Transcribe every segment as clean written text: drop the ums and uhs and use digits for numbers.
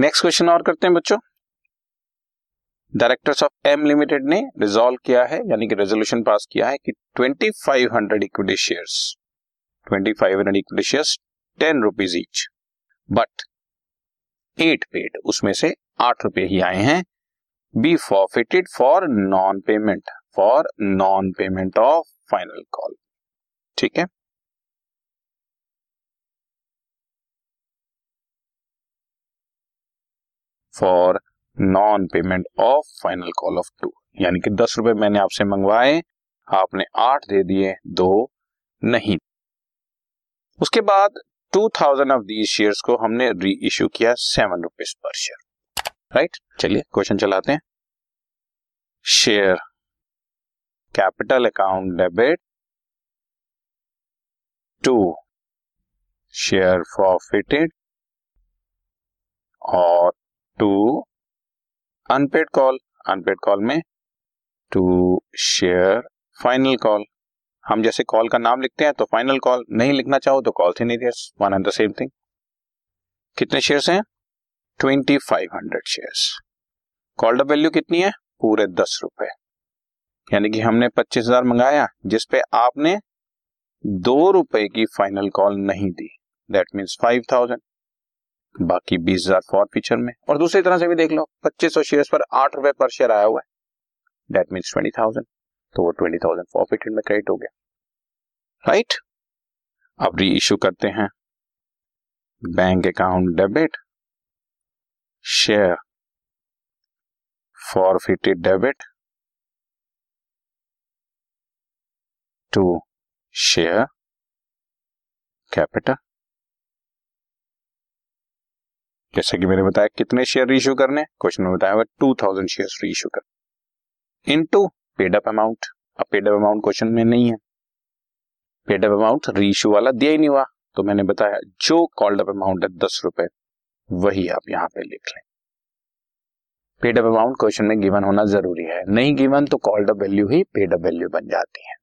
Next question और करते हैं बच्चों। डायरेक्टर्स ऑफ एम लिमिटेड ने रिजॉल्व किया है यानी कि रेजोल्यूशन पास किया है कि 2500 equity shares 10 rupees each but 8 paid, उसमें से 8 रुपए ही आए हैं, be forfeited for non payment of final call. ठीक है, for non payment of final call of 2, यानी कि 10 रुपए मैंने आपसे मंगवाए, आपने 8 दे दिए, 2 नहीं। उसके बाद 2000 ऑफ दीज शेयर्स को हमने री इश्यू किया 7 रुपीज पर शेयर। राइट, चलिए क्वेश्चन चलाते हैं। Share capital account debit to share forfeited और टू अनपेड कॉल में टू शेयर फाइनल कॉल। हम जैसे कॉल का नाम लिखते हैं तो फाइनल कॉल, नहीं लिखना चाहो तो कॉल से नहीं देस, one and the same thing. कितने शेयर्स हैं? 2500 शेयर्स। कॉल द वैल्यू कितनी है? पूरे 10 रुपए, यानी कि हमने 25,000 मंगाया जिसपे आपने 2 रुपए की फाइनल कॉल नहीं दी, दैट मीन्स 5,000, बाकी 20,000 फॉर फ्यूचर में। और दूसरी तरह से भी देख लो, 2500 शेयर्स पर 8 रुपए पर शेयर आया हुआ है, दैट मीन्स 20,000, तो वो 20,000 फॉरफिटेड में क्रेडिट हो गया। राइट, अब री इश्यू करते हैं। Bank account debit share forfeited debit to share capital. जैसे कि मैंने बताया कितने शेयर रीइश्यू करने, क्वेश्चन में बताया 2000 शेयर रीइश्यू करने, इनटू पेड अप अमाउंट। अब पेड अप अमाउंट क्वेश्चन में नहीं है, पेड अप अमाउंट रीइश्यू वाला दिया ही नहीं हुआ, तो मैंने बताया जो कॉल्ड अप अमाउंट है 10 रुपए वही आप यहाँ पे लिख लें। पेड अप अमाउंट क्वेश्चन में गिवन होना जरूरी है, नहीं गिवन तो कॉल्ड अप वैल्यू ही पेड अप वैल्यू बन जाती है।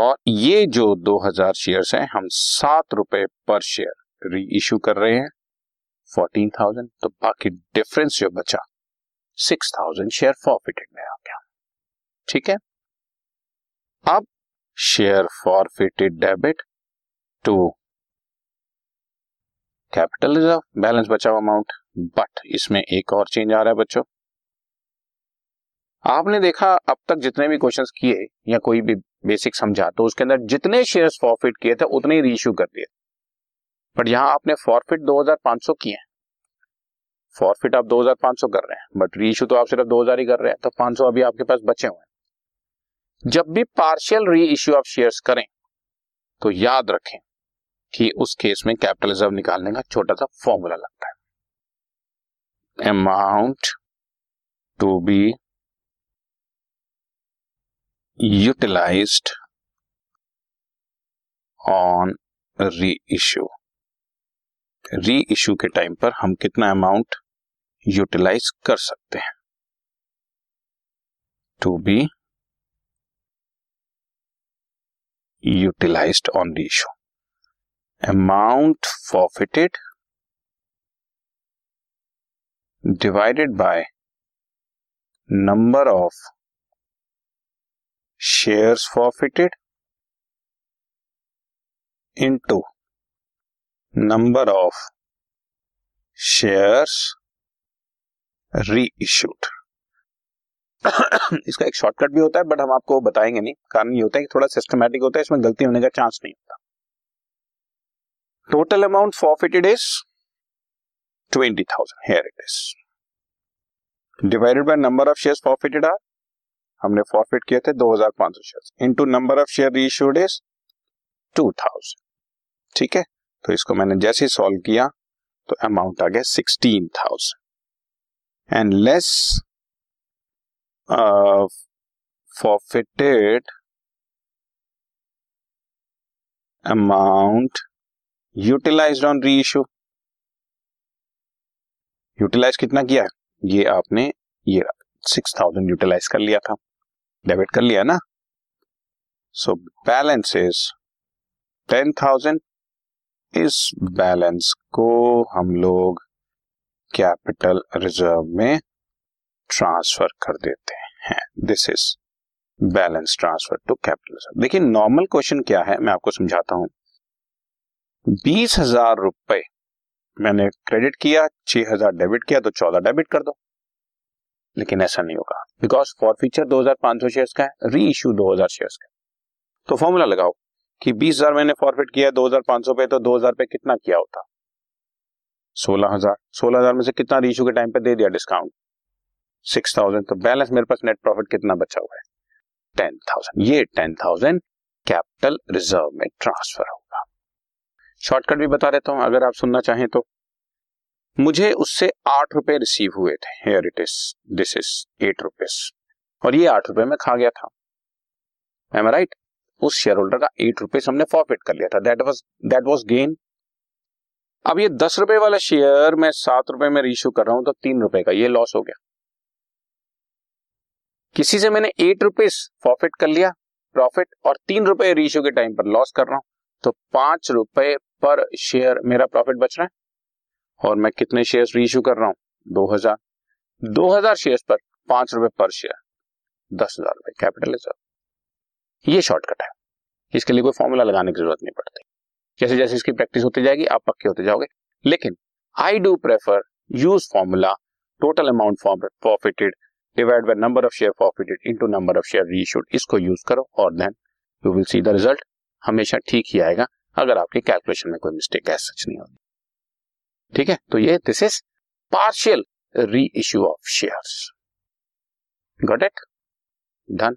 और ये जो 2000 शेयर्स हैं हम 7 रुपए पर शेयर रीइश्यू कर रहे हैं, 14,000, तो बाकी डिफरेंस जो बचा 6,000 शेयर फॉरफिटेड में आ गया। ठीक है, अब share forfeited debit to capital reserve, balance बचा हुआ अमाउंट। बट इसमें एक और चेंज आ रहा है बच्चों, आपने देखा अब तक जितने भी क्वेश्चंस किए या कोई भी बेसिक समझा तो उसके अंदर जितने शेयर्स फॉरफिट किए थे उतने ही रीइश्यू कर दिए, बट यहाँ आपने फॉरफिट 2500 किए हैं, फॉरफिट आप 2500 कर रहे हैं, बट रीइश्यू तो आप सिर्फ 2000 ही कर रहे हैं, तो 500 अभी आपके पास बचे हुए हैं। जब भी पार्शियल रीइश्यू आप शेयर्स करें तो याद रखें कि उस केस में कैपिटल रिजर्व निकालने का छोटा सा फॉर्मूला लगता है, amount to be utilised on reissue. Reissue के टाइम पर हम कितना अमाउंट यूटिलाइज कर सकते हैं, to be utilised on reissue, amount forfeited divided by number of shares forfeited into number of shares reissued। इसका एक शॉर्टकट भी होता है बट हम आपको बताएंगे नहीं, कारण ये होता है कि थोड़ा सिस्टमैटिक होता है, इसमें गलती होने का चांस नहीं होता। Total amount forfeited is 20,000, here it is, divided by number of shares forfeited are, हमने forfeit किए थे 2500 shares, into number of share reissued is 2000। ठीक है, तो इसको मैंने जैसे सॉल्व किया तो अमाउंट आ गया 16,000 and less forfeited amount utilised on reissue. Utilize कितना किया? ये आपने ये 6,000 यूटिलाइज कर लिया था, डेबिट कर लिया ना, सो बैलेंस इज 10,000। इस बैलेंस को हम लोग कैपिटल रिजर्व में ट्रांसफर कर देते हैं। This is balance transfer to capital reserve. देखिए नॉर्मल क्वेश्चन क्या है, मैं आपको समझाता हूं। 20,000 रुपए मैंने क्रेडिट किया, 6,000 डेबिट किया, तो 14 डेबिट कर दो, लेकिन ऐसा नहीं होगा बिकॉज फॉरफीचर 2,500 शेयर्स का है, री इशू 2,000 शेयर्स का। तो फॉर्मूला लगाओ कि 20,000 मैंने फॉरफिट किया 2,500 पे, तो 2,000 पे कितना किया होता 16,000, 16,000 में से कितना री इशू के टाइम पे दे दिया डिस्काउंट 6,000, तो बैलेंस मेरे पास नेट प्रॉफिट कितना बचा हुआ है 10,000। ये 10,000 कैपिटल रिजर्व में ट्रांसफर होगा। शॉर्टकट भी बता देता हूं अगर आप सुनना चाहें तो, मुझे उससे 8 रुपए रिसीव हुए थे, here it is, this is 8 rupees, और ये 8 रुपए में खा गया था, am I right? उस शेयर होल्डर का 8 रुपीज हमने फॉरफिट कर लिया था, that was gain। अब ये 10 रुपए वाला शेयर मैं 7 रुपए में रीइशू कर रहा हूं, तो 3 रुपए का ये लॉस हो गया। किसी से मैंने 8 रुपीज फॉरफिट कर लिया प्रॉफिट, और 3 रुपए रीइशू के टाइम पर लॉस कर रहा हूं, तो 5 रुपए पर शेयर मेरा प्रॉफिट बच रहा है। और मैं कितने शेयर रीइशू कर रहा हूं 2,000 शेयर पर 5 रुपए पर शेयर 10,000 रुपए कैपिटल रिजर्व। ये शॉर्टकट है, इसके लिए कोई फॉर्मूला लगाने की जरूरत नहीं पड़ती। जैसे जैसे इसकी प्रैक्टिस होती जाएगी आप पक्के होते जाओगे, लेकिन I do prefer use formula total amount forfeited divide by number of share forfeited into number of share reissued. इसको यूज करो और then you will see the result हमेशा ठीक ही आएगा, अगर आपके कैलकुलेशन में कोई मिस्टेक है सच नहीं होगी। ठीक है, तो ये this is partial reissue of shares. Got it? Done.